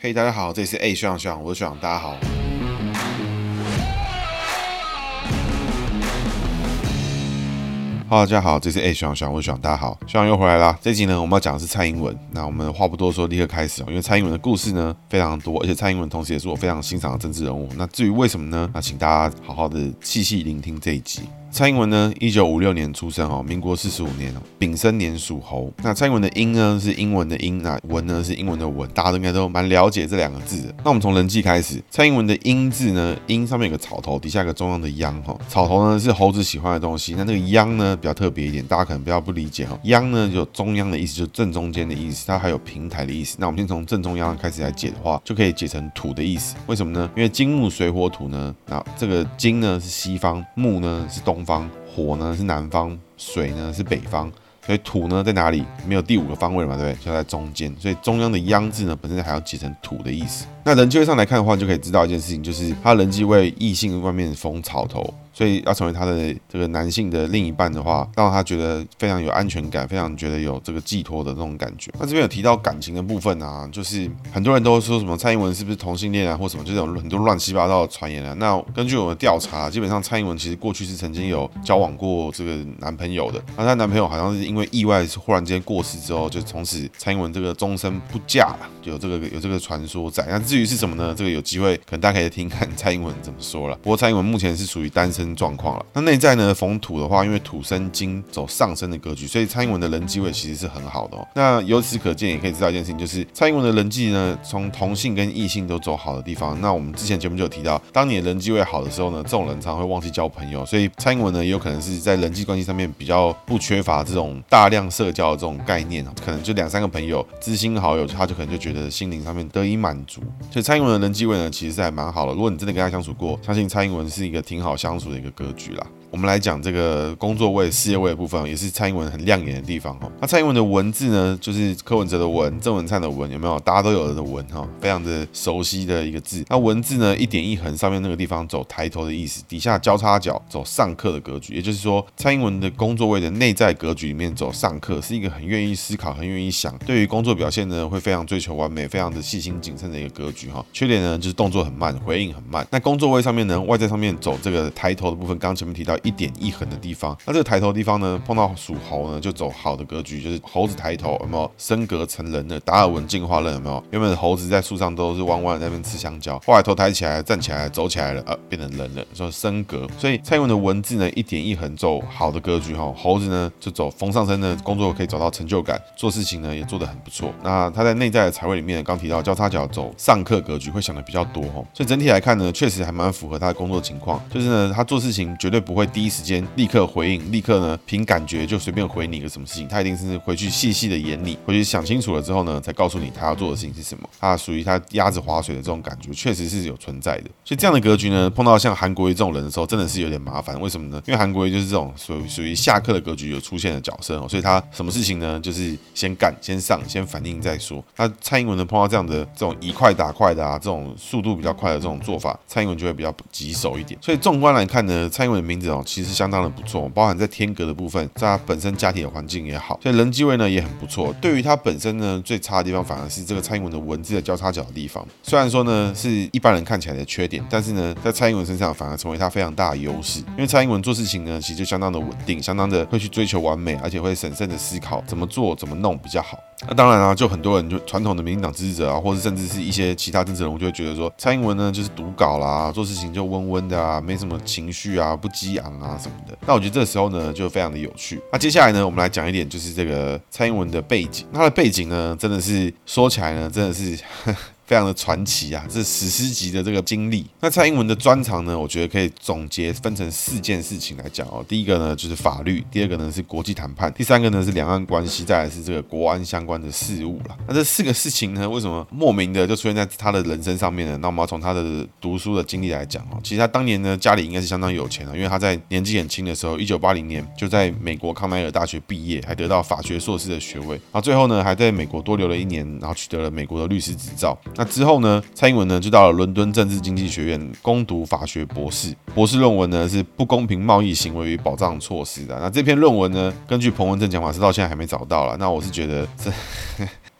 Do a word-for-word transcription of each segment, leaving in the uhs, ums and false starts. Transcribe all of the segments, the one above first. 嘿、hey, 大家好，这里是哎学长学长，我是学长，大家好。Hello， 大家好，这里是哎学长学长，我是学长，大家好。学长又回来啦。这集呢，我们要讲的是蔡英文。那我们话不多说，立刻开始哦。因为蔡英文的故事呢非常多，而且蔡英文同时也是我非常欣赏的政治人物。那至于为什么呢？那请大家好好的细细聆听这一集。蔡英文呢一九五六年出生哦，民国四十五年哦，丙申年属猴。那蔡英文的英呢是英文的英，那文呢是英文的文，大家都应该都蛮了解这两个字的。那我们从人际开始，蔡英文的英字呢，英上面有个草头，底下有个中央的央哦。草头呢是猴子喜欢的东西，那那个央呢比较特别一点，大家可能比较不理解哦。央呢有中央的意思，就是正中间的意思，它还有平台的意思。那我们先从正中央开始来解的话，就可以解成土的意思。为什么呢？因为金木水火土呢，那这个金呢是西方，木呢是东方。东方，火呢是南方，水呢是北方，所以土呢在哪里？没有第五个方位了嘛，对不对？就在中间，所以中央的央字呢本身还要解成土的意思。那人际位上来看的话，就可以知道一件事情，就是他人际位异性外面逢草头。所以要成为他的这个男性的另一半的话，让他觉得非常有安全感，非常觉得有这个寄托的那种感觉。那这边有提到感情的部分啊，就是很多人都说什么蔡英文是不是同性恋啊，或什么这种很多乱七八糟的传言啊。那根据我们的调查，基本上蔡英文其实过去是曾经有交往过这个男朋友的，那她男朋友好像是因为意外忽然间过世之后，就从此蔡英文这个终身不嫁，有这个有这个传说在。那至于是什么呢？这个有机会可能大家可以听看蔡英文怎么说了。不过蔡英文目前是属于单身状况了。那内在呢，逢土的话，因为土生金走上升的格局，所以蔡英文的人际位其实是很好的哦。那由此可见，也可以知道一件事情，就是蔡英文的人际呢，从同性跟异性都走好的地方。那我们之前节目就有提到，当你的人际位好的时候呢，这种人常常会忘记交朋友，所以蔡英文呢，也有可能是在人际关系上面比较不缺乏这种大量社交的这种概念，可能就两三个朋友、知心好友，他就可能就觉得心灵上面得以满足。所以蔡英文的人际位呢，其实是还蛮好的。如果你真的跟他相处过，相信蔡英文是一个挺好相处的一个格局啦。我们来讲这个工作位、事业位的部分，也是蔡英文很亮眼的地方哦。那蔡英文的文字呢，就是柯文哲的文、郑文灿的文，有没有？大家都有的文哈，非常的熟悉的一个字。那文字呢，一点一横上面那个地方走抬头的意思，底下交叉角走上课的格局，也就是说，蔡英文的工作位的内在格局里面走上课，是一个很愿意思考、很愿意想，对于工作表现呢，会非常追求完美、非常的细心谨慎的一个格局哈。缺点呢，就是动作很慢，回应很慢。那工作位上面呢，外在上面走这个抬头的部分，刚刚前面提到。一点一横的地方，那这个抬头的地方呢，碰到属猴呢，就走好的格局，就是猴子抬头，有没有升格成人的达尔文进化论？有没有？原本猴子在树上都是弯弯在那边吃香蕉，后来头抬起来，站起来，走起来了，呃，变成人了，说升格。所以蔡英文的文字呢，一点一横走好的格局哈，猴子呢就走逢上升的工作可以找到成就感，做事情呢也做得很不错。那他在内在的财位里面，刚提到交叉角走上课格局，会想的比较多哈，所以整体来看呢，确实还蛮符合他的工作情况，就是呢他做事情绝对不会。第一时间立刻回应，立刻呢凭感觉就随便回你一个什么事情，他一定是回去细细的演你，回去想清楚了之后呢，才告诉你他要做的事情是什么。他属于他鸭子划水的这种感觉，确实是有存在的。所以这样的格局呢，碰到像韩国瑜这种人的时候，真的是有点麻烦。为什么呢？因为韩国瑜就是这种属于属于下课的格局有出现的角色哦，所以他什么事情呢，就是先干、先上、先反应再说。那蔡英文呢，碰到这样的这种一块打快的啊，这种速度比较快的这种做法，蔡英文就会比较棘手一点。所以纵观来看呢，蔡英文的名字哦。其实相当的不错，包含在天格的部分，在他本身家庭的环境也好，所以人际位呢也很不错。对于他本身呢，最差的地方反而是这个蔡英文的文字的交叉角的地方。虽然说呢是一般人看起来的缺点，但是呢在蔡英文身上反而成为他非常大的优势。因为蔡英文做事情呢，其实就相当的稳定，相当的会去追求完美，而且会审慎的思考怎么做怎么弄比较好。那当然啊，就很多人就传统的民进党支持者啊，或者甚至是一些其他政治人物就会觉得说，蔡英文呢就是读稿啦，做事情就温温的啊，没什么情绪啊，不激昂。啊什么的，那我觉得这时候呢就非常的有趣。那接下来呢，我们来讲一点，就是这个蔡英文的背景。他的背景呢，真的是说起来呢，真的是呵呵非常的传奇啊，这是史诗级的这个经历。那蔡英文的专长呢，我觉得可以总结分成四件事情来讲哦。第一个呢就是法律，第二个呢是国际谈判，第三个呢是两岸关系，再来是这个国安相关的事务啦。那这四个事情呢，为什么莫名的就出现在他的人生上面呢？那我们要从他的读书的经历来讲哦。其实他当年呢家里应该是相当有钱的，因为他在年纪很轻的时候，一九八零年就在美国康奈尔大学毕业，还得到法学硕士的学位。然后最后呢还在美国多留了一年，然后取得了美国的律师执照。那之后呢，蔡英文呢就到了伦敦政治经济学院攻读法学博士，博士论文呢是不公平贸易行为与保障措施的。那这篇论文呢，根据彭文正讲法是到现在还没找到啦。那我是觉得这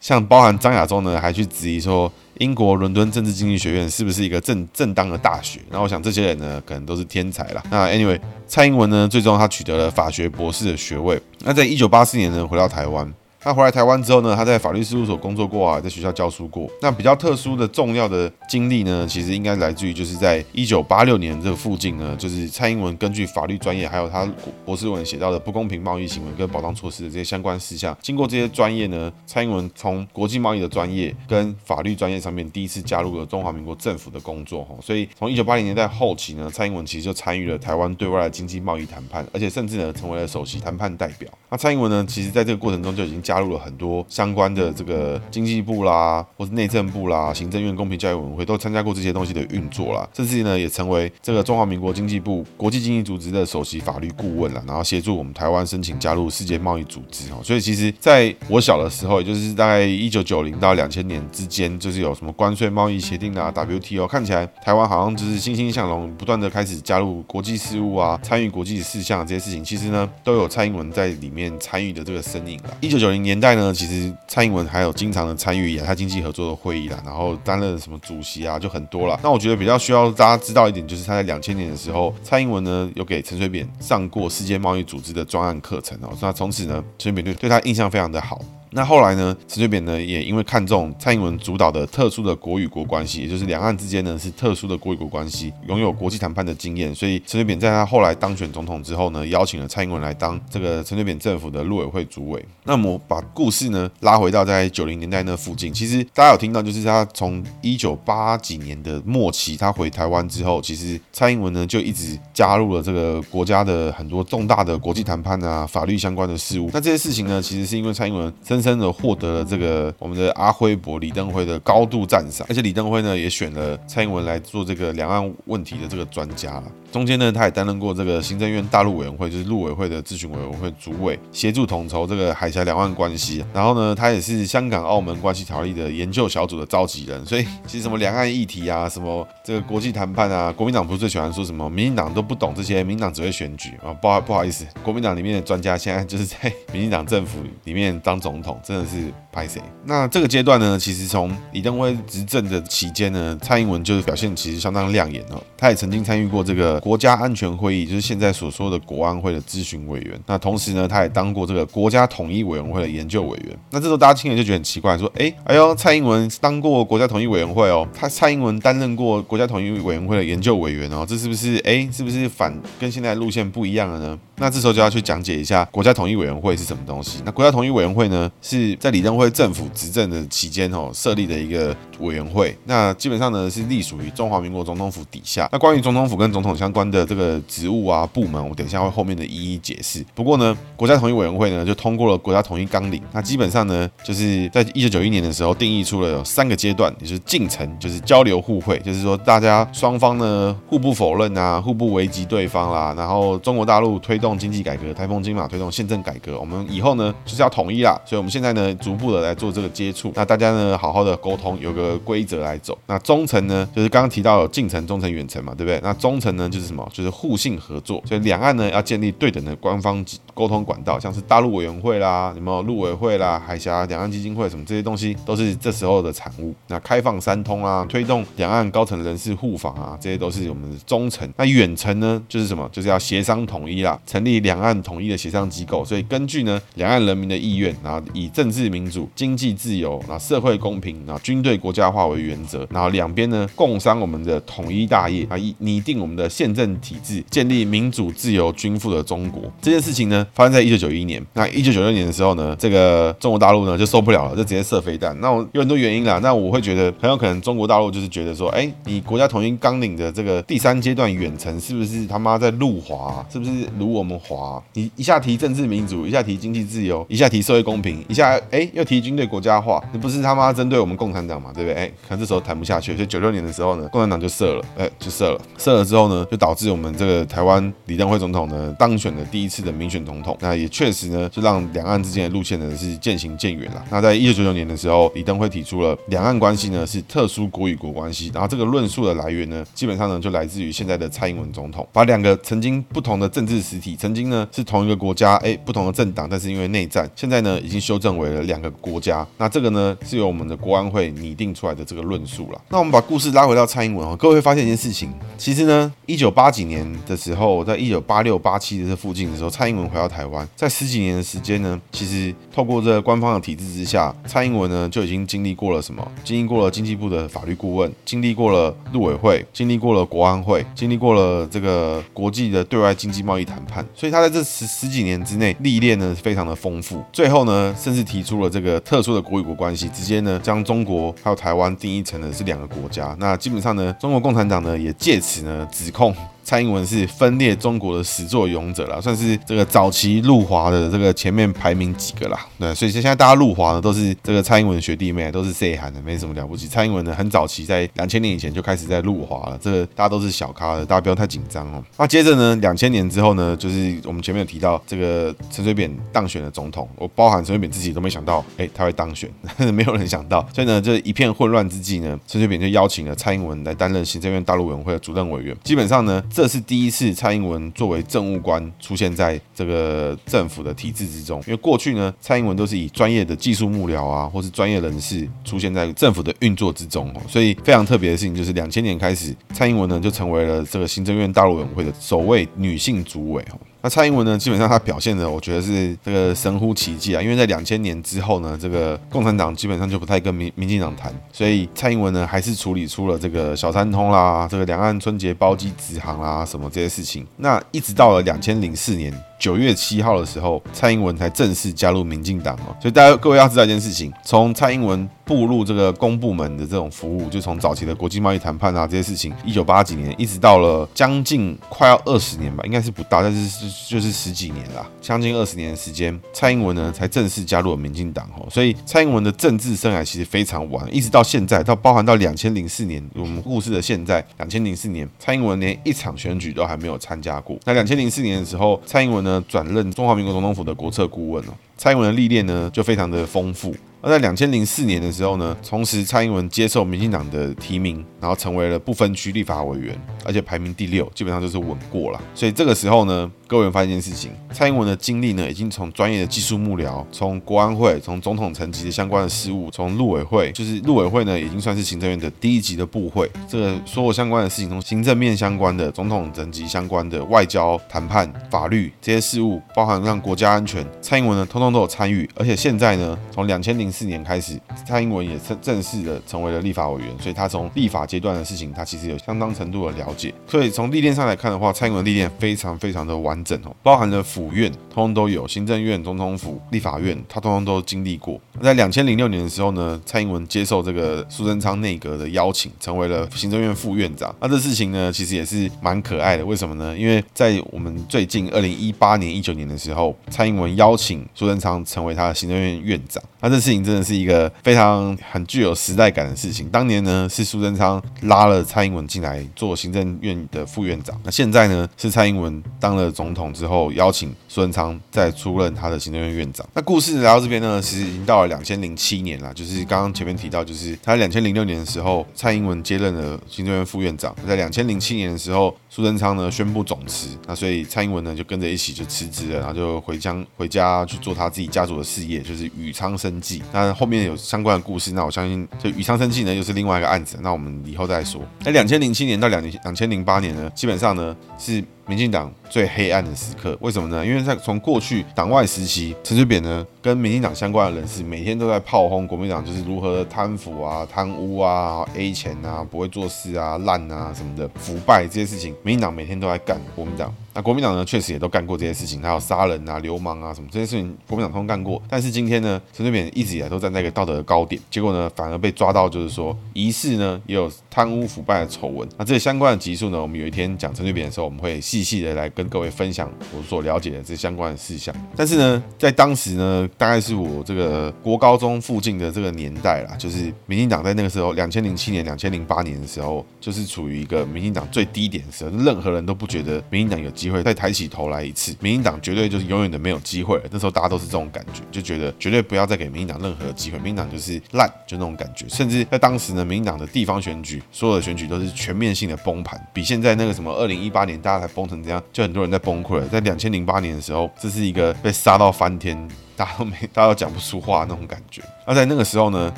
像包含张亚中呢，还去质疑说英国伦敦政治经济学院是不是一个 正, 正当的大学。那我想这些人呢，可能都是天才啦。那 anyway， 蔡英文呢，最终他取得了法学博士的学位。那在一九八四年呢，回到台湾。他回来台湾之后呢，他在法律事务所工作过啊，在学校教书过。那比较特殊的、重要的经历呢，其实应该来自于就是在一九八六年这附近呢，就是蔡英文根据法律专业，还有他博士文写到的不公平贸易行为跟保障措施的这些相关事项，经过这些专业呢，蔡英文从国际贸易的专业跟法律专业上面第一次加入了中华民国政府的工作。所以从一九八零年代后期呢，蔡英文其实就参与了台湾对外的经济贸易谈判，而且甚至呢成为了首席谈判代表。那蔡英文呢，其实在这个过程中就已经加入了很多相关的这个经济部啦，或是内政部啦、行政院公平教育委员会都参加过这些东西的运作啦，甚至呢也成为这个中华民国经济部国际经济组织的首席法律顾问啦，然后协助我们台湾申请加入世界贸易组织。所以其实在我小的时候，也就是大概一九九零到两千年之间，就是有什么关税贸易协定啊、W T O， 看起来台湾好像就是欣欣向荣，不断的开始加入国际事务啊、参与国际事项这些事情，其实呢都有蔡英文在里面参与的这个身影啦。一九九零年代呢，其实蔡英文还有经常的参与亚太经济合作的会议啦，然后担任什么主席啊，就很多啦。那我觉得比较需要大家知道一点，就是他在两千年的时候，蔡英文呢有给陈水扁上过世界贸易组织的专案课程哦，那从此呢，陈水扁对他印象非常的好。那后来呢，陈水扁呢也因为看中蔡英文主导的特殊的国与国关系，也就是两岸之间呢是特殊的国与国关系，拥有国际谈判的经验，所以陈水扁在他后来当选总统之后呢，邀请了蔡英文来当这个陈水扁政府的陆委会主委。那么把故事呢拉回到在九零年代那附近，其实大家有听到就是他从一九八几年的末期他回台湾之后，其实蔡英文呢就一直加入了这个国家的很多重大的国际谈判啊、法律相关的事务。那这些事情呢，其实是因为蔡英文深深的获得了这个我们的阿辉伯李登辉的高度赞赏，而且李登辉呢也选了蔡英文来做这个两岸问题的这个专家了。中间呢，他也担任过这个行政院大陆委员会，就是陆委会的咨询委员会主委，协助统筹这个海峡两岸关系。然后呢，他也是香港澳门关系条例的研究小组的召集人。所以其实什么两岸议题啊，什么这个国际谈判啊，国民党不是最喜欢说什么民进党都不懂这些，民进党只会选举啊，不好不好意思，国民党里面的专家现在就是在民进党政府里面当总统。真的是拍谁？那这个阶段呢，其实从李登辉执政的期间呢，蔡英文就是表现其实相当亮眼哦。他也曾经参与过这个国家安全会议，就是现在所说的国安会的咨询委员。那同时呢，他也当过这个国家统一委员会的研究委员。那这时候大家听了就觉得很奇怪，说：“哎，哎呦，蔡英文当过国家统一委员会哦，他蔡英文担任过国家统一委员会的研究委员哦，这是不是哎，是不是反跟现在的路线不一样了呢？”那这时候就要去讲解一下国家统一委员会是什么东西。那国家统一委员会呢？是在李登辉政府执政的期间哦设立的一个委员会，那基本上呢是隶属于中华民国总统府底下。那关于总统府跟总统相关的这个职务啊部门，我等一下会后面的一一解释。不过呢，国家统一委员会呢就通过了国家统一纲领，那基本上呢就是在一九九一年的时候定义出了有三个阶段，也就是进程，就是交流互惠，就是说大家双方呢互不否认啊，互不危及对方啦。然后中国大陆推动经济改革，台澎金马推动宪政改革，我们以后呢就是要统一啦，所以我们。现在呢，逐步的来做这个接触，那大家呢，好好的沟通，有个规则来走。那中程呢，就是刚刚提到有近程、中程、远程嘛，对不对？那中程呢，就是什么？就是互信合作。所以两岸呢，要建立对等的官方沟通管道，像是大陆委员会啦，有没有陆委会啦、海峡两岸基金会什么这些东西，都是这时候的产物。那开放三通啊，推动两岸高层人士互访啊，这些都是我们的中程。那远程呢，就是什么？就是要协商统一啦，成立两岸统一的协商机构。所以根据呢，两岸人民的意愿，然后以政治民主、经济自由、然后社会公平、然后军队国家化为原则，然后两边呢共商我们的统一大业，拟定我们的宪政体制，建立民主、自由、均富的中国。这件事情呢，发生在一九九一年。那一九九六年的时候呢，这个中国大陆呢就受不了了，就直接射飞弹。那有很多原因啦，那我会觉得很有可能中国大陆就是觉得说，哎，你国家统一纲领的这个第三阶段远程是不是他妈在辱华啊？是不是辱我们华啊？你一下提政治民主，一下提经济自由，一下提社会公平。一下哎，又提军队国家化，你不是他妈针对我们共产党嘛，对不对？哎，可能这时候谈不下去，所以九六年的时候呢，共产党就射了，哎，就射了，射了之后呢，就导致我们这个台湾李登辉总统呢当选了第一次的民选总统，那也确实呢，就让两岸之间的路线呢是渐行渐远了。那在一九九九年的时候，李登辉提出了两岸关系呢是特殊国与国关系，然后这个论述的来源呢，基本上呢就来自于现在的蔡英文总统，把两个曾经不同的政治实体，曾经呢是同一个国家，哎，不同的政党，但是因为内战，现在呢已经修正为了两个国家。那这个呢是由我们的国安会拟定出来的这个论述啦。那我们把故事拉回到蔡英文，各位会发现一件事情，其实呢一九八几年的时候，在一九八六八七的这附近的时候，蔡英文回到台湾，在十几年的时间呢，其实透过这个官方的体制之下，蔡英文呢就已经经历过了什么？经历过了经济部的法律顾问，经历过了陆委会，经历过了国安会，经历过了这个国际的对外经济贸易谈判，所以他在这 十, 十几年之内历练呢非常的丰富。最后呢，甚至提出了这个特殊的国与国关系，直接呢将中国还有台湾定义成的是两个国家。那基本上呢，中国共产党呢也借此呢指控蔡英文是分裂中国的始作俑者啦，算是这个早期陆华的这个前面排名几个啦。对，所以现在大家陆华呢都是这个蔡英文的学弟妹，都是岁寒的，没什么了不起。蔡英文呢很早期在两千年以前就开始在陆华了，这个大家都是小咖的，大家不要太紧张哦。那接着呢，两千年之后呢，就是我们前面有提到这个陈水扁当选了总统，我包含陈水扁自己都没想到，哎，他会当选，没有人想到。所以呢，这一片混乱之际呢，陈水扁就邀请了蔡英文来担任行政院大陆委员会的主任委员。基本上呢，这是第一次蔡英文作为政务官出现在这个政府的体制之中，因为过去呢，蔡英文都是以专业的技术幕僚啊，或是专业人士出现在政府的运作之中，所以非常特别的事情就是两千年开始，蔡英文呢就成为了这个行政院大陆委员会的首位女性主委。那蔡英文呢，基本上他表现的，我觉得是这个神乎其技啊，因为在两千年之后呢，这个共产党基本上就不太跟民民进党谈，所以蔡英文呢还是处理出了这个小三通啦，这个两岸春节包机直航啦，什么这些事情。那一直到了二零零四年九月七号的时候，蔡英文才正式加入民进党哦。所以大家各位要知道一件事情，从蔡英文步入这个公部门的这种服务，就从早期的国际贸易谈判啊这些事情，一九八几年一直到了将近快要二十年吧，应该是不到，但是就是十几年啦，将近二十年的时间，蔡英文呢才正式加入了民进党哦。所以蔡英文的政治生涯其实非常晚，一直到现在，到包含到两千零四年，我们故事的现在两千零四年，蔡英文连一场选举都还没有参加过。那两千零四年的时候，蔡英文呢转任中华民国总统府的国策顾问哦。蔡英文的历练呢就非常的丰富。而在两千零四年的时候呢，同时蔡英文接受民进党的提名，然后成为了不分区立法委员，而且排名第六，基本上就是稳过了。所以这个时候呢，各位有发现一件事情，蔡英文的经历呢，已经从专业的技术幕僚，从国安会，从总统层级的相关的事务，从陆委会，就是陆委会呢，已经算是行政院的第一级的部会，这个所有相关的事情，从行政面相关的、总统层级相关的、外交谈判、法律这些事务，包含让国家安全，蔡英文呢，通通都有参与。而且现在呢，从两千零四年开始，蔡英文也正式的成为了立法委员，所以他从立法阶段的事情，他其实有相当程度的了解。所以从历练上来看的话，蔡英文历练非常非常的完整哦，包含了府院，通通都有，行政院、总统府、立法院，他通通都经历过。在两千零六年的时候呢，蔡英文接受这个苏贞昌内阁的邀请，成为了行政院副院长。那这事情呢，其实也是蛮可爱的，为什么呢？因为在我们最近二零一八年、一九年的时候，蔡英文邀请苏贞昌成为他的行政院院长。那这事情真的是一个非常很具有时代感的事情。当年呢是苏贞昌拉了蔡英文进来做行政院的副院长，那现在呢是蔡英文当了总统之后，邀请苏贞昌再出任他的行政院院长。那故事来到这边呢，其实已经到了两千零七年啦，就是刚刚前面提到，就是他在两千零六年的时候，蔡英文接任了行政院副院长。在两千零七年的时候，苏贞昌呢宣布总辞，那所以蔡英文呢就跟着一起就辞职了，然后就回家回家去做他自己家族的事业，就是宇昌生技。那后面有相关的故事，那我相信就宇昌生技呢又是另外一个案子，那我们以后再说。在两千零七年到两千零八年呢，基本上呢是民进党最黑暗的时刻，为什么呢？因为在从过去党外时期，陈水扁呢跟民进党相关的人士每天都在炮轰国民党，就是如何贪腐啊、贪污啊、A 钱啊、不会做事啊、烂啊什么的腐败这些事情，民进党每天都在干国民党。那国民党呢确实也都干过这些事情，还有杀人啊、流氓啊什么这些事情，国民党通通干过。但是今天呢，陈水扁一直以来都站在一个道德的高点，结果呢反而被抓到，就是说疑似呢也有贪污腐败的丑闻。那这些相关的集数呢，我们有一天讲陈水扁的时候，我们会细细细的来跟各位分享我所了解的这相关的事项。但是呢，在当时呢，大概是我这个国高中附近的这个年代啦，就是民进党在那个时候，两千零七年、两千零八年的时候，就是处于一个民进党最低点的时候，任何人都不觉得民进党有机会再抬起头来一次，民进党绝对就是永远的没有机会了。那时候大家都是这种感觉，就觉得绝对不要再给民进党任何机会，民进党就是烂，就那种感觉。甚至在当时呢，民进党的地方选举，所有的选举都是全面性的崩盘，比现在那个什么二零一八年大家才崩崩成这样，就很多人在崩溃了。在二零零八年的时候，这是一个被杀到翻天，大家都没，大家都讲不出话那种感觉。而在那个时候呢，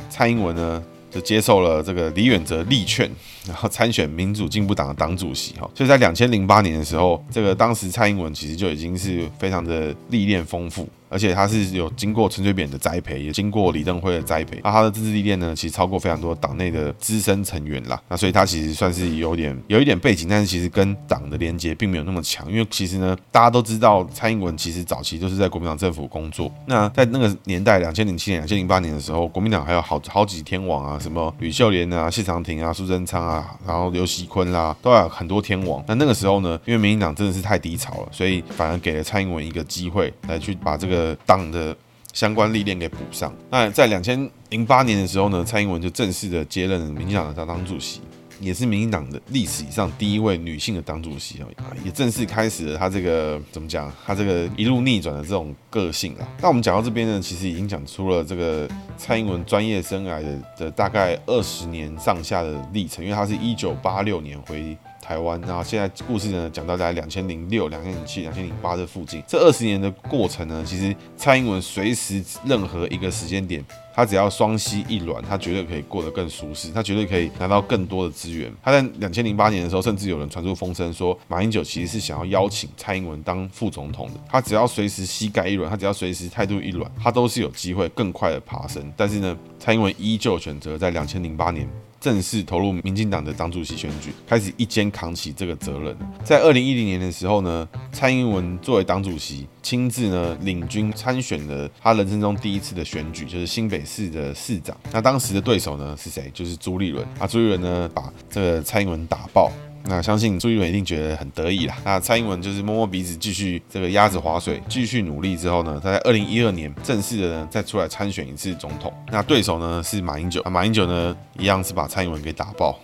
蔡英文呢就接受了这个李远哲力劝，然后参选民主进步党的党主席哈。所以在二零零八年的时候，这个当时蔡英文其实就已经是非常的历练丰富，而且他是有经过陈水扁的栽培，也经过李登辉的栽培。那他的政治历练呢，其实超过非常多党内的资深成员啦。那所以他其实算是有点有一点背景，但是其实跟党的连结并没有那么强。因为其实呢，大家都知道蔡英文其实早期就是在国民党政府工作。那在那个年代，二零零七年、二零零八年的时候，国民党还有好好几天王啊，什么吕秀莲啊、谢长廷啊、苏贞昌啊，然后刘锡堃啦，都有很多天王。那那个时候呢，因为民进党真的是太低潮了，所以反而给了蔡英文一个机会来去把这个。党的相关历练给补上。那在二零零八年的时候呢，蔡英文就正式的接任了民进党的党主席，也是民进党的历史以上第一位女性的党主席，也正式开始了她这个怎么讲，她这个一路逆转的这种个性啦。那我们讲到这边呢，其实已经讲出了这个蔡英文专业生涯 的, 的大概二十年上下的历程，因为她是一九八六年回台湾，然后现在故事呢讲到大概二零零六、二零零七、二零零八这附近，这二十年的过程呢，其实蔡英文随时任何一个时间点，他只要双膝一软，他绝对可以过得更舒适，他绝对可以拿到更多的资源。他在二零零八年的时候，甚至有人传出风声说，马英九其实是想要邀请蔡英文当副总统的。他只要随时膝盖一软，他只要随时态度一软，他都是有机会更快的爬升。但是呢，蔡英文依旧选择在二零零八年正式投入民进党的党主席选举，开始一肩扛起这个责任。在二零一零年的时候呢，蔡英文作为党主席，亲自呢领军参选了他人生中第一次的选举，就是新北市的市长。那当时的对手呢是谁？就是朱立伦。啊，朱立伦呢把这个蔡英文打爆。那相信朱立伦一定觉得很得意啦。那蔡英文就是摸摸鼻子，继续这个鸭子划水，继续努力之后呢，他在二零一二年正式的呢再出来参选一次总统。那对手呢是马英九，马英九呢一样是把蔡英文给打爆，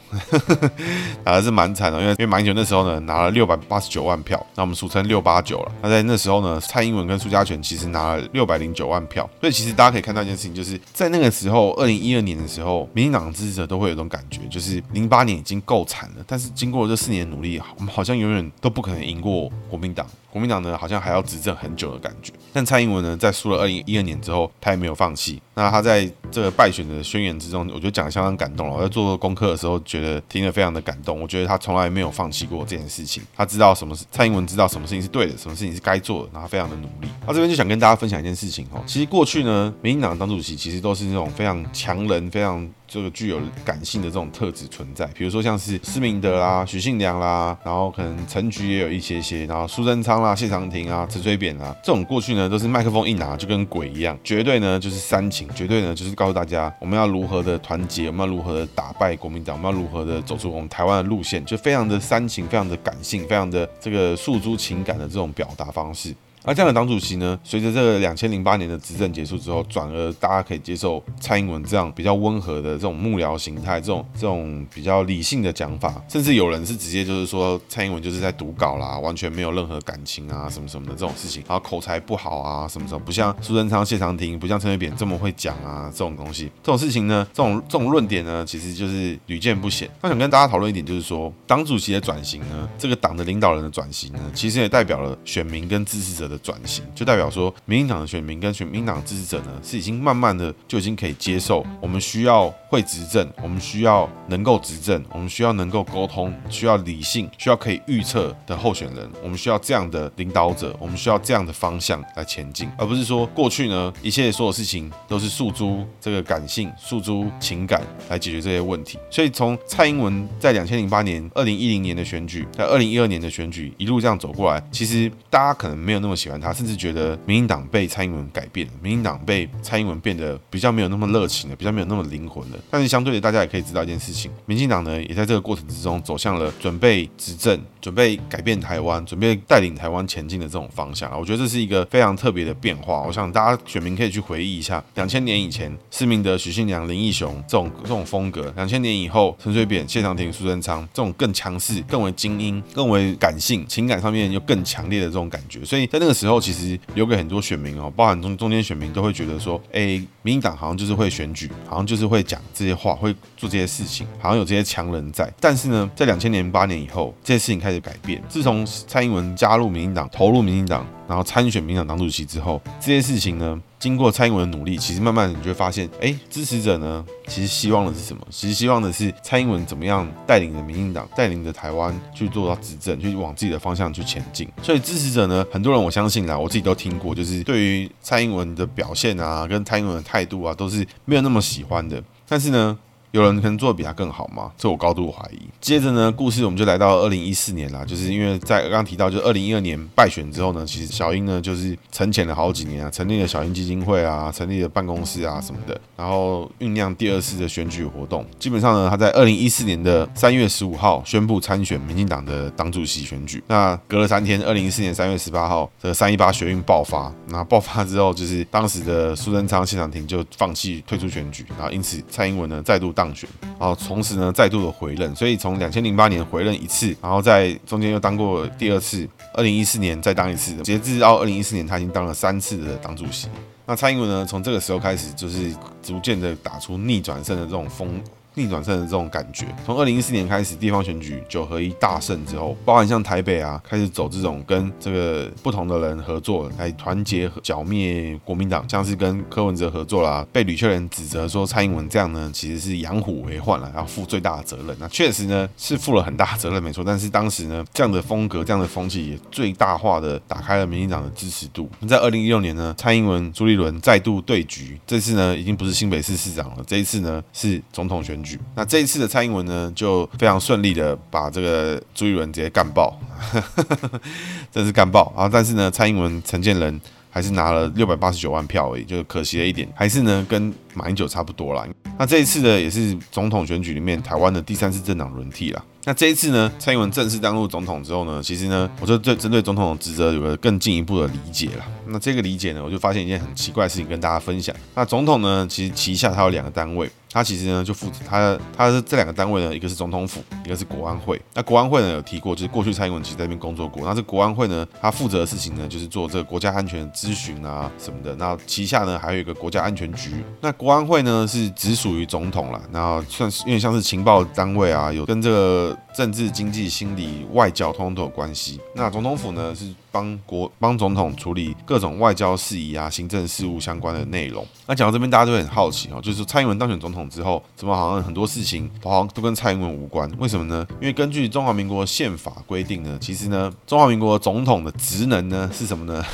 打的是蛮惨的，因为因为马英九那时候呢拿了六百八十九万票，那我们俗称六八九了。那在那时候呢，蔡英文跟苏嘉全其实拿了六百零九万票，所以其实大家可以看到一件事情，就是在那个时候二零一二年的时候，民进党支持者都会有一种感觉，就是零八年已经够惨了，但是经过这四年努力，我们好像永远都不可能赢过国民党。国民党呢，好像还要执政很久的感觉。但蔡英文呢，在输了二零一二年之后，他也没有放弃。那他在这个败选的宣言之中，我觉得讲得相当感动了。我在做功课的时候，觉得听得非常的感动。我觉得他从来没有放弃过这件事情。他知道什么，蔡英文知道什么事情是对的，什么事情是该做的，然后他非常的努力。那这边就想跟大家分享一件事情哦。其实过去呢，民进党的党主席其实都是那种非常强人、非常这个具有感性的这种特质存在。比如说像是施明德啦、许信良啦，然后可能陈菊也有一些些，然后苏贞昌啦、谢长廷啊、陈水扁啊，这种过去呢都是麦克风一拿就跟鬼一样，绝对呢就是煽情，绝对呢就是告诉大家我们要如何的团结，我们要如何的打败国民党，我们要如何的走出我们台湾的路线，就非常的煽情，非常的感性，非常的这个诉诸情感的这种表达方式。而这样的党主席呢，随着这个二零零八年的执政结束之后，转而大家可以接受蔡英文这样比较温和的这种幕僚形态，这种这种比较理性的讲法，甚至有人是直接就是说蔡英文就是在读稿啦，完全没有任何感情啊什么什么的这种事情，然后口才不好啊什么什么，不像苏贞昌、谢长廷，不像陈水扁这么会讲啊这种东西，这种事情呢，这种这种论点呢，其实就是屡见不鲜。那想跟大家讨论一点，就是说党主席的转型呢，这个党的领导人的转型呢，其实也代表了选民跟支持者的。转型就代表说，民进党的选民跟民进党支持者呢，是已经慢慢的就已经可以接受，我们需要会执政，我们需要能够执政，我们需要能够沟通，需要理性，需要可以预测的候选人，我们需要这样的领导者，我们需要这样的方向来前进，而不是说过去呢，一切所有事情都是诉诸这个感性，诉诸情感来解决这些问题。所以从蔡英文在二零零八年、二零一零年的选举，在二零一二年的选举一路这样走过来，其实大家可能没有那么喜欢他，甚至觉得民进党被蔡英文改变了，民进党被蔡英文变得比较没有那么热情了，比较没有那么灵魂了。但是相对的，大家也可以知道一件事情，民进党呢也在这个过程之中走向了准备执政、准备改变台湾、准备带领台湾前进的这种方向。我觉得这是一个非常特别的变化。我想大家选民可以去回忆一下，两千年以前施明德、许信良、林义雄这种这种风格，两千年以后陈水扁、谢长廷、苏贞昌这种更强势、更为精英、更为感性、情感上面又更强烈的这种感觉。所以在那那个时候其实留给很多选民哦，包含中中间选民都会觉得说，哎，民进党好像就是会选举，好像就是会讲这些话，会做这些事情，好像有这些强人在。但是呢，在二零零八年以后，这些事情开始改变。自从蔡英文加入民进党、投入民进党，然后参选民进党党主席之后，这些事情呢，经过蔡英文的努力，其实慢慢你就会发现，哎，支持者呢，其实希望的是什么？其实希望的是蔡英文怎么样带领着民进党，带领着台湾去做到执政，去往自己的方向去前进。所以支持者呢，很多人我相信啦，我自己都听过，就是对于蔡英文的表现啊，跟蔡英文的态度啊，都是没有那么喜欢的。但是呢，有人可能做的比他更好吗？这我高度怀疑。接着呢，故事我们就来到二零一四年啦，就是因为在刚刚提到，就是二零一二年败选之后呢，其实小英呢就是沉潜了好几年啊，成立了小英基金会啊，成立了办公室啊什么的，然后酝酿第二次的选举活动。基本上呢，他在二零一四年的三月十五号宣布参选民进党的党主席选举。那隔了三天，二零一四年三月十八号，这三一八学运爆发，那爆发之后，就是当时的苏贞昌、谢长廷就放弃退出选举，然后因此蔡英文呢再度当。然后从此呢再度的回任，所以从二零零八年回任一次，然后在中间又当过第二次，二零一四年再当一次，截至到二零一四年他已经当了三次的党主席。那蔡英文呢，从这个时候开始就是逐渐的打出逆转胜的这种风逆转胜的这种感觉。从二零一四年开始，地方选举九合一大胜之后，包含像台北啊，开始走这种跟这个不同的人合作来团结剿灭国民党，像是跟柯文哲合作啦、啊。被吕秀莲指责说蔡英文这样呢，其实是养虎为患啦、啊，要负最大的责任。那确实呢是负了很大的责任，没错。但是当时呢，这样的风格、这样的风气也最大化的打开了民进党的支持度。在二零一六年呢，蔡英文、朱立伦再度对局，这次呢已经不是新北市市长了，这一次呢是总统选举。那这一次的蔡英文呢，就非常顺利的把这个朱立伦直接干爆，真是干爆啊！但是呢，蔡英文陈建仁还是拿了六百八十九万票而已，就可惜了一点，还是呢跟马英九差不多啦。那这一次的也是总统选举里面台湾的第三次政党轮替啦。那这一次呢，蔡英文正式当入总统之后呢，其实呢，我就对针对总统的职责有了更进一步的理解了。那这个理解呢，我就发现一件很奇怪的事情跟大家分享。那总统呢，其实旗下他有两个单位，他其实呢就负责他他是这两个单位呢，一个是总统府，一个是国安会。那国安会呢有提过，就是过去蔡英文其实在那边工作过。那这国安会呢，他负责的事情呢，就是做这个国家安全咨询啊什么的。那旗下呢还有一个国家安全局。那国安会呢是直属于总统啦，然后算是因为像是情报单位啊，有跟这个政治、经济、心理、外交通通都有关系。那总统府呢是帮国帮总统处理各种外交事宜啊、行政事务相关的内容。那讲到这边，大家就会很好奇哦，就是蔡英文当选总统之后，怎么好像很多事情都好像都跟蔡英文无关？为什么呢？因为根据中华民国宪法规定呢，其实呢，中华民国总统的职能呢是什么呢？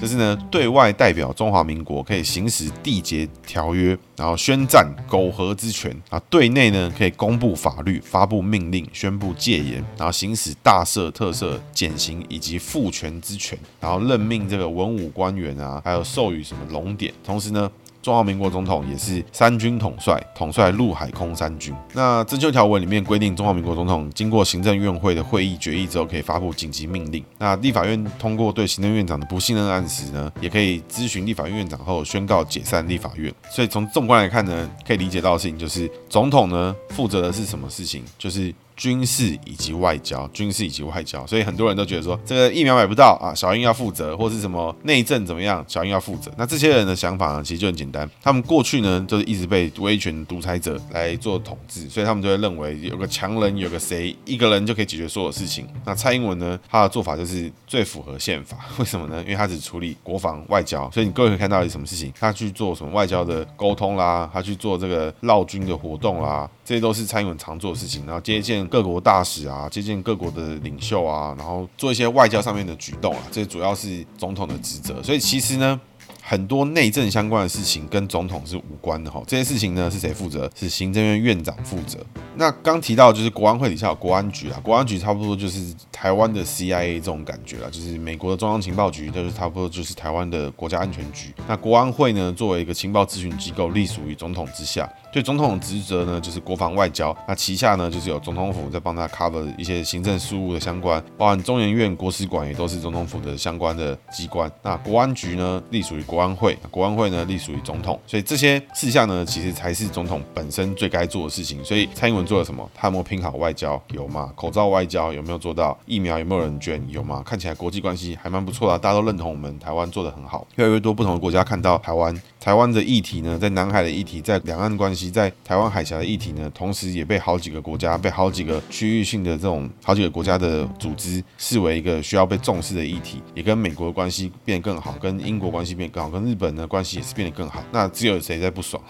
就是呢，对外代表中华民国，可以行使缔结条约，然后宣战苟合之权啊；对内呢，可以公布法律、发布命令、宣布戒严，然后行使大赦、特赦、减刑以及复权之权，然后任命这个文武官员啊，还有授予什么荣典。同时呢，中华民国总统也是三军统帅，统帅陆海空三军。那增修条文里面规定，中华民国总统经过行政院会的会议决议之后，可以发布紧急命令。那立法院通过对行政院长的不信任案时呢，也可以咨询立法院院长后宣告解散立法院。所以从纵观来看呢，可以理解到的事情就是，总统呢负责的是什么事情，就是军事以及外交，军事以及外交，所以很多人都觉得说，这个疫苗买不到啊，小英要负责，或是什么内政怎么样，小英要负责。那这些人的想法呢，其实就很简单，他们过去呢，就是一直被威权独裁者来做统治，所以他们就会认为有个强人，有个谁，一个人就可以解决所有事情。那蔡英文呢，他的做法就是最符合宪法，为什么呢？因为他只处理国防外交，所以你各位可以看到有什么事情，他去做什么外交的沟通啦，他去做这个绕军的活动啦，这些都是蔡英文常做的事情，然后接见各国大使啊，接见各国的领袖啊，然后做一些外交上面的举动啊，这主要是总统的职责。所以其实呢，很多内政相关的事情跟总统是无关的哈。这些事情呢是谁负责？是行政院院长负责。那刚提到就是国安会底下有国安局啊，国安局差不多就是台湾的 C I A 这种感觉啦，就是美国的中央情报局，就是差不多就是台湾的国家安全局。那国安会呢，作为一个情报咨询机构，隶属于总统之下。对，总统的职责呢就是国防外交，那旗下呢就是有总统府在帮他 cover 一些行政事务的相关，包含中研院、国史馆也都是总统府的相关的机关。那国安局呢隶属于国安会，国安会呢隶属于总统，所以这些事项呢其实才是总统本身最该做的事情。所以蔡英文做了什么？他有没有拼好外交？有吗？口罩外交有没有做到？疫苗有没有人捐？有吗？看起来国际关系还蛮不错的、啊，大家都认同我们台湾做得很好。越来越多不同的国家看到台湾，台湾的议题呢，在南海的议题，在两岸关系，在台湾海峡的议题呢，同时也被好几个国家、被好几个区域性的这种好几个国家的组织视为一个需要被重视的议题，也跟美国的关系变得更好，跟英国关系变得更好，跟日本的关系也是变得更好。那只有谁在不爽？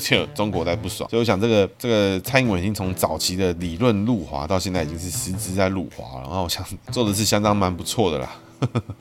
只有中国在不爽。所以我想，这个这个蔡英文已经从早期的理论路滑到现在已经是实质在路滑了，然后我想做的是相当蛮不错的啦。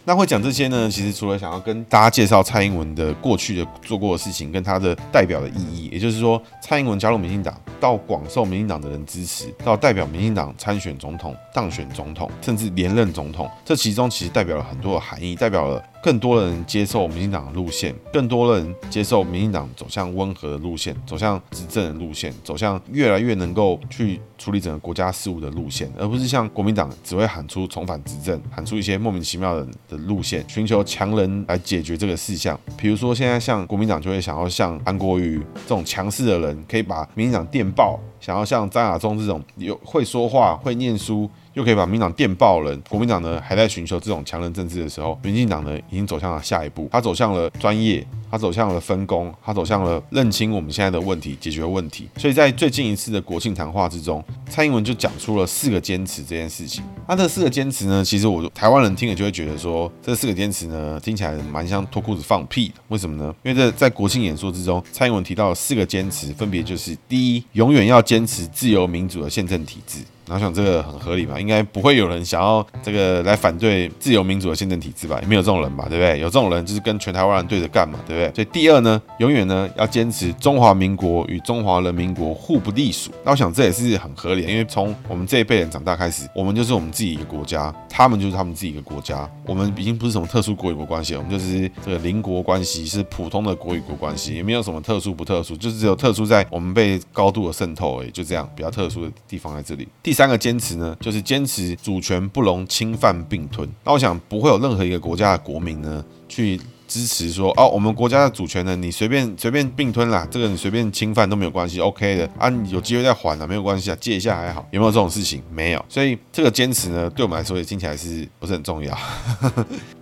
那会讲这些呢，其实除了想要跟大家介绍蔡英文的过去的做过的事情跟他的代表的意义，也就是说蔡英文加入民进党，到广受民进党的人支持，到代表民进党参选总统、当选总统，甚至连任总统，这其中其实代表了很多的含义，代表了更多人接受民进党的路线，更多人接受民进党走向温和的路线，走向执政的路线，走向越来越能够去处理整个国家事务的路线，而不是像国民党只会喊出重返执政，喊出一些莫名其妙的路线，寻求强人来解决这个事项。比如说现在像国民党就会想要像韩国瑜这种强势的人，可以把民进党电爆，想要像张亚中这种会说话、会念书，又可以把民进党电爆人。国民党呢还在寻求这种强人政治的时候，民进党呢已经走向了下一步，他走向了专业，他走向了分工，他走向了认清我们现在的问题，解决问题。所以在最近一次的国庆谈话之中，蔡英文就讲出了四个坚持这件事情。那这四个坚持呢，其实我台湾人听了就会觉得说，这四个坚持呢听起来蛮像脱裤子放屁的。为什么呢？因为这在国庆演说之中，蔡英文提到了四个坚持，分别就是第一，永远要坚持自由民主的宪政体制。然后想这个很合理吧，应该不会有人想要这个来反对自由民主的宪政体制吧，也没有这种人吧，对不对？有这种人就是跟全台湾人对着干嘛，对不对？所以第二呢，永远呢要坚持中华民国与中华人民国互不隶属。那我想这也是很合理的，因为从我们这一辈人长大开始，我们就是我们自己一个国家，他们就是他们自己一个国家，我们已经不是什么特殊国与国关系了，我们就是这个邻国关系，是普通的国与国关系，也没有什么特殊不特殊，就是只有特殊在我们被高度的渗透而已，就这样，比较特殊的地方在这里。第三第三个坚持呢，就是坚持主权不容侵犯并吞。那我想不会有任何一个国家的国民呢去支持说，哦，我们国家的主权呢，你随便随便并吞啦，这个你随便侵犯都没有关系 ，OK 的啊，你有机会再还啦，没有关系啊，借一下还好，有没有这种事情？没有，所以这个坚持呢，对我们来说也听起来是不是很重要？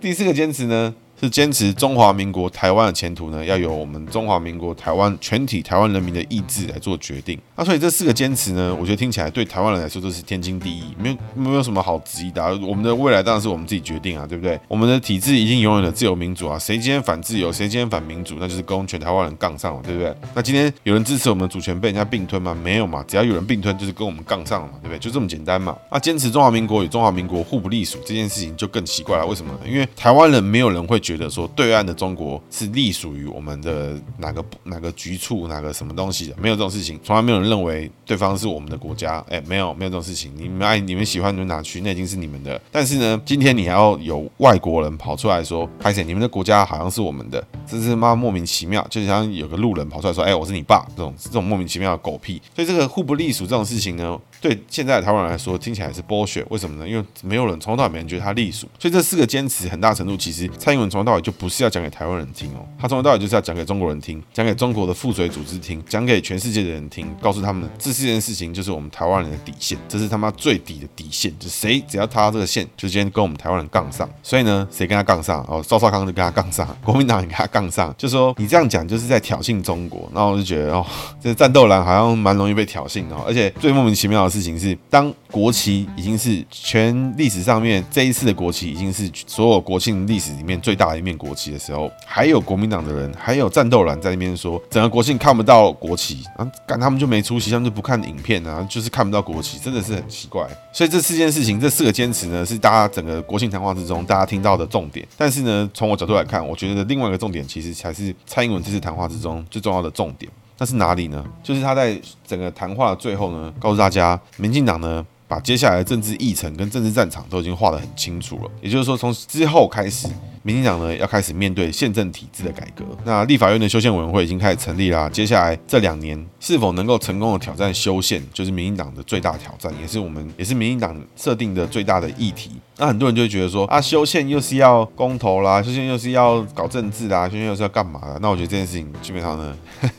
第四个坚持呢，是坚持中华民国台湾的前途呢，要由我们中华民国台湾全体台湾人民的意志来做决定。那所以这四个坚持呢，我觉得听起来对台湾人来说都是天经地义，没有没有什么好质疑的、啊。我们的未来当然是我们自己决定啊，对不对？我们的体制已经永远的自由民主啊，谁今天反自由，谁今天反民主，那就是跟全台湾人杠上了，对不对？那今天有人支持我们的主权被人家并吞吗？没有嘛，只要有人并吞就是跟我们杠上了嘛，对不对？就这么简单嘛。那坚持中华民国与中华民国互不隶属这件事情就更奇怪了，为什么呢？因为台湾人没有人会觉得说对岸的中国是隶属于我们的哪个哪个局处哪个什么东西的，没有这种事情，从来没有人认为对方是我们的国家，哎，没有没有这种事情，你们爱你们喜欢你们哪去，那已经是你们的。但是呢，今天你还要有外国人跑出来说，拍谁你们的国家好像是我们的，这是妈莫名其妙，就像有个路人跑出来说，哎，我是你爸，这种这种莫名其妙的狗屁。所以这个互不隶属这种事情呢，对现在的台湾人来说听起来是 bullshit， 为什么呢？因为没有人从头到尾没人觉得他隶属。所以这四个坚持很大程度其实蔡英文从头到尾就不是要讲给台湾人听哦，他从头到尾就是要讲给中国人听，讲给中国的附随组织听，讲给全世界的人听，告诉他们这四件事情就是我们台湾人的底线，这是他妈最底的底线，就谁只要踏到这个线，就今天跟我们台湾人杠上。所以呢，谁跟他杠上？哦，赵少康就跟他杠上，国民党也跟他杠上，就说你这样讲就是在挑衅中国。然后我就觉得哦，这战斗蓝好像蛮容易被挑衅的、哦，而且最莫名其妙的事情是，当国旗已经是全历史上面这一次的国旗已经是所有国庆历史里面最大的一面国旗的时候，还有国民党的人，还有战斗蓝在那边说整个国庆看不到国旗啊，干他们就没出席，他们就不看影片啊，就是看不到国旗，真的是很奇怪。所以这四件事情，这四个坚持呢，是大家整个国庆谈话之中大家听到的重点。但是呢，从我角度来看，我觉得另外一个重点其实才是蔡英文这次谈话之中最重要的重点。那是哪里呢？就是他在整个谈话的最后呢，告诉大家，民进党呢，把接下来的政治议程跟政治战场都已经画得很清楚了。也就是说，从之后开始，民进党呢要开始面对宪政体制的改革。那立法院的修宪委员会已经开始成立啦，接下来这两年是否能够成功的挑战修宪，就是民进党的最大挑战，也是我们也是民进党设定的最大的议题。那很多人就会觉得说啊，修宪又是要公投啦，修宪又是要搞政治啦，修宪又是要干嘛啦？那我觉得这件事情基本上呢，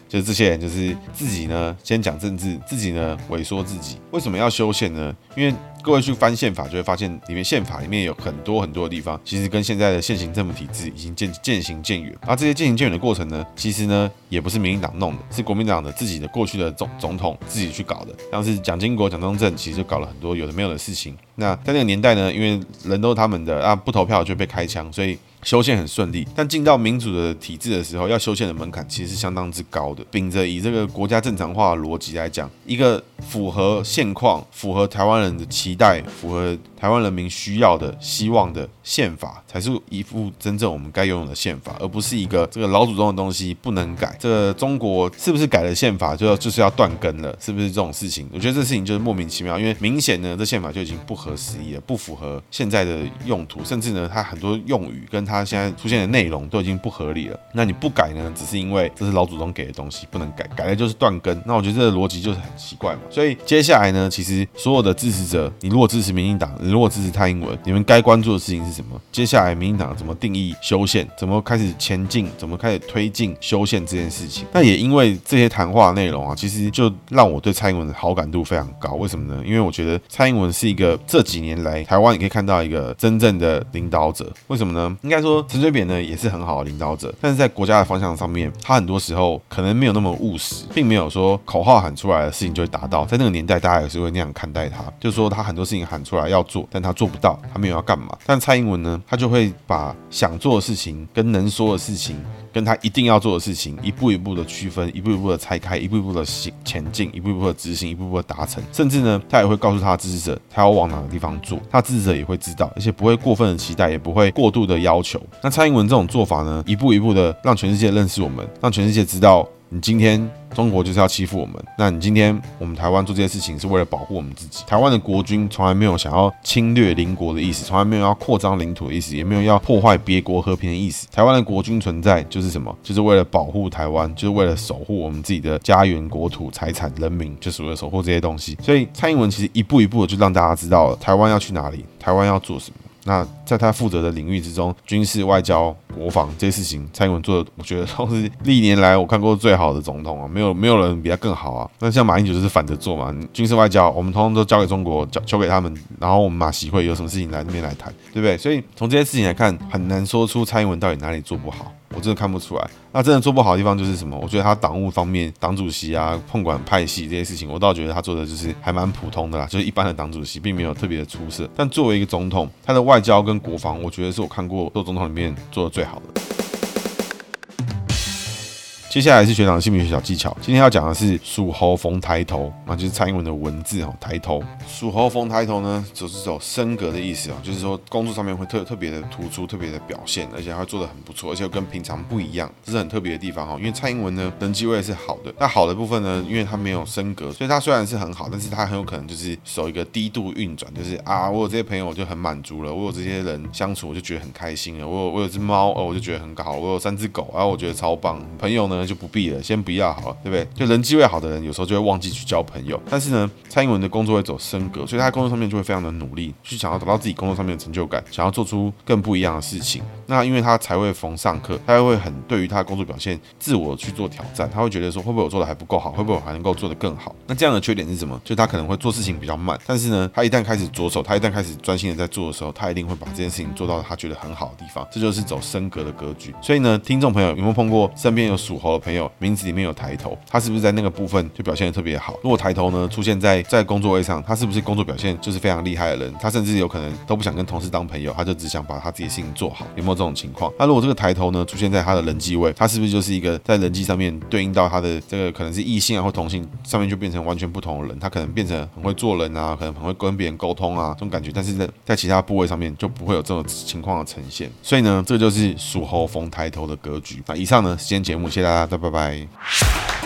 就是这些人就是自己呢先讲政治，自己呢萎缩自己。为什么要修宪呢？因为各位去翻宪法就会发现，里面宪法里面有很多很多的地方，其实跟现在的现行政府体制已经渐渐行渐远。而、啊、这些渐行渐远的过程呢，其实呢也不是民进党弄的，是国民党的自己的过去的 总, 总统自己去搞的。像是蒋经国、蒋中正其实就搞了很多有的没有的事情。那在那个年代呢，因为人都是他们的啊，不投票就被开枪，所以修宪很顺利。但进到民主的体制的时候，要修宪的门槛其实是相当之高的。秉着以这个国家正常化的逻辑来讲，一个符合现况、符合台湾人的期待、符合台湾人民需要的、希望的宪法，才是一副真正我们该拥有的宪法，而不是一个这个老祖宗的东西不能改。这个中国是不是改了宪法就就是要断根了？是不是这种事情？我觉得这事情就是莫名其妙，因为明显呢，这宪法就已经不合时宜了，不符合现在的用途，甚至呢，它很多用语跟它它现在出现的内容都已经不合理了，那你不改呢？只是因为这是老祖宗给的东西，不能改，改了就是断根。那我觉得这个逻辑就是很奇怪嘛。所以接下来呢，其实所有的支持者，你如果支持民进党，你如果支持蔡英文，你们该关注的事情是什么？接下来民进党怎么定义修宪，怎么开始前进，怎么开始推进修宪这件事情？那也因为这些谈话内容啊，其实就让我对蔡英文的好感度非常高。为什么呢？因为我觉得蔡英文是一个这几年来台湾你可以看到一个真正的领导者。为什么呢？应该说陈水扁呢也是很好的领导者，但是在国家的方向上面，他很多时候可能没有那么务实，并没有说口号喊出来的事情就会达到。在那个年代，大家也是会那样看待他，就是说他很多事情喊出来要做，但他做不到，他没有要干嘛。但蔡英文呢，他就会把想做的事情跟能说的事情，跟他一定要做的事情，一步一步的区分，一步一步的拆开，一步一步的前进，一步一步的执行，一步一步的达成。甚至呢，他也会告诉他的支持者，他要往哪个地方做，他支持者也会知道，而且不会过分的期待，也不会过度的要求。那蔡英文这种做法呢，一步一步的让全世界认识我们，让全世界知道你今天中国就是要欺负我们，那你今天我们台湾做这些事情是为了保护我们自己。台湾的国军从来没有想要侵略邻国的意思，从来没有要扩张领土的意思，也没有要破坏别国和平的意思。台湾的国军存在就是什么？就是为了保护台湾，就是为了守护我们自己的家园、国土、财产、人民，就是为了守护这些东西。所以蔡英文其实一步一步的就让大家知道了台湾要去哪里，台湾要做什么。那在他负责的领域之中，军事、外交、国防这些事情，蔡英文做的，我觉得都是历年来我看过最好的总统啊，没有没有人比他更好啊。那像马英九就是反着做嘛，军事外交我们通通都交给中国，交交给他们，然后我们马习会有什么事情来这边来谈，对不对？所以从这些事情来看，很难说出蔡英文到底哪里做不好。我真的看不出来，那真的做不好的地方就是什么？我觉得他党务方面，党主席啊、控管派系这些事情，我倒觉得他做的就是还蛮普通的啦，就是一般的党主席，并没有特别的出色。但作为一个总统，他的外交跟国防，我觉得是我看过做总统里面做的最好的。接下来是学长的姓名学小技巧，今天要讲的是属猴逢抬头，那就是蔡英文的文字哦，抬头。属猴逢抬头呢，就是走升格的意思哦，就是说工作上面会特特别的突出，特别的表现，而且还会做得很不错，而且跟平常不一样，这是很特别的地方哦。因为蔡英文呢，人际位是好的，那好的部分呢，因为他没有升格，所以他虽然是很好，但是他很有可能就是守一个低度运转，就是啊，我有这些朋友我就很满足了，我有这些人相处我就觉得很开心了，我有我有只猫哦，我就觉得很好，我有三只狗啊，我觉得超棒，朋友呢？就不必了，先不要好了，对不对？就人际位好的人，有时候就会忘记去交朋友。但是呢，蔡英文的工作会走升格，所以他工作上面就会非常的努力，去想要找到自己工作上面的成就感，想要做出更不一样的事情。那因为他才会逢上课，他会很对于他的工作表现自我去做挑战，他会觉得说会不会我做的还不够好，会不会我还能够做得更好？那这样的缺点是什么？就他可能会做事情比较慢，但是呢，他一旦开始着手，他一旦开始专心的在做的时候，他一定会把这件事情做到他觉得很好的地方。这就是走升格的格局。所以呢，听众朋友有没有碰过身边有属猴的朋友名字里面有抬头，他是不是在那个部分就表现得特别好？如果抬头呢出现在在工作位上，他是不是工作表现就是非常厉害的人？他甚至有可能都不想跟同事当朋友，他就只想把他自己的事情做好，有没有这种情况？那如果这个抬头呢出现在他的人际位，他是不是就是一个在人际上面对应到他的这个可能是异性啊或同性上面就变成完全不同的人？他可能变成很会做人啊，可能很会跟别人沟通啊这种感觉，但是在其他部位上面就不会有这种情况的呈现。所以呢，这就是属猴逢抬头的格局。那以上呢，今天节目谢谢大家。拜拜。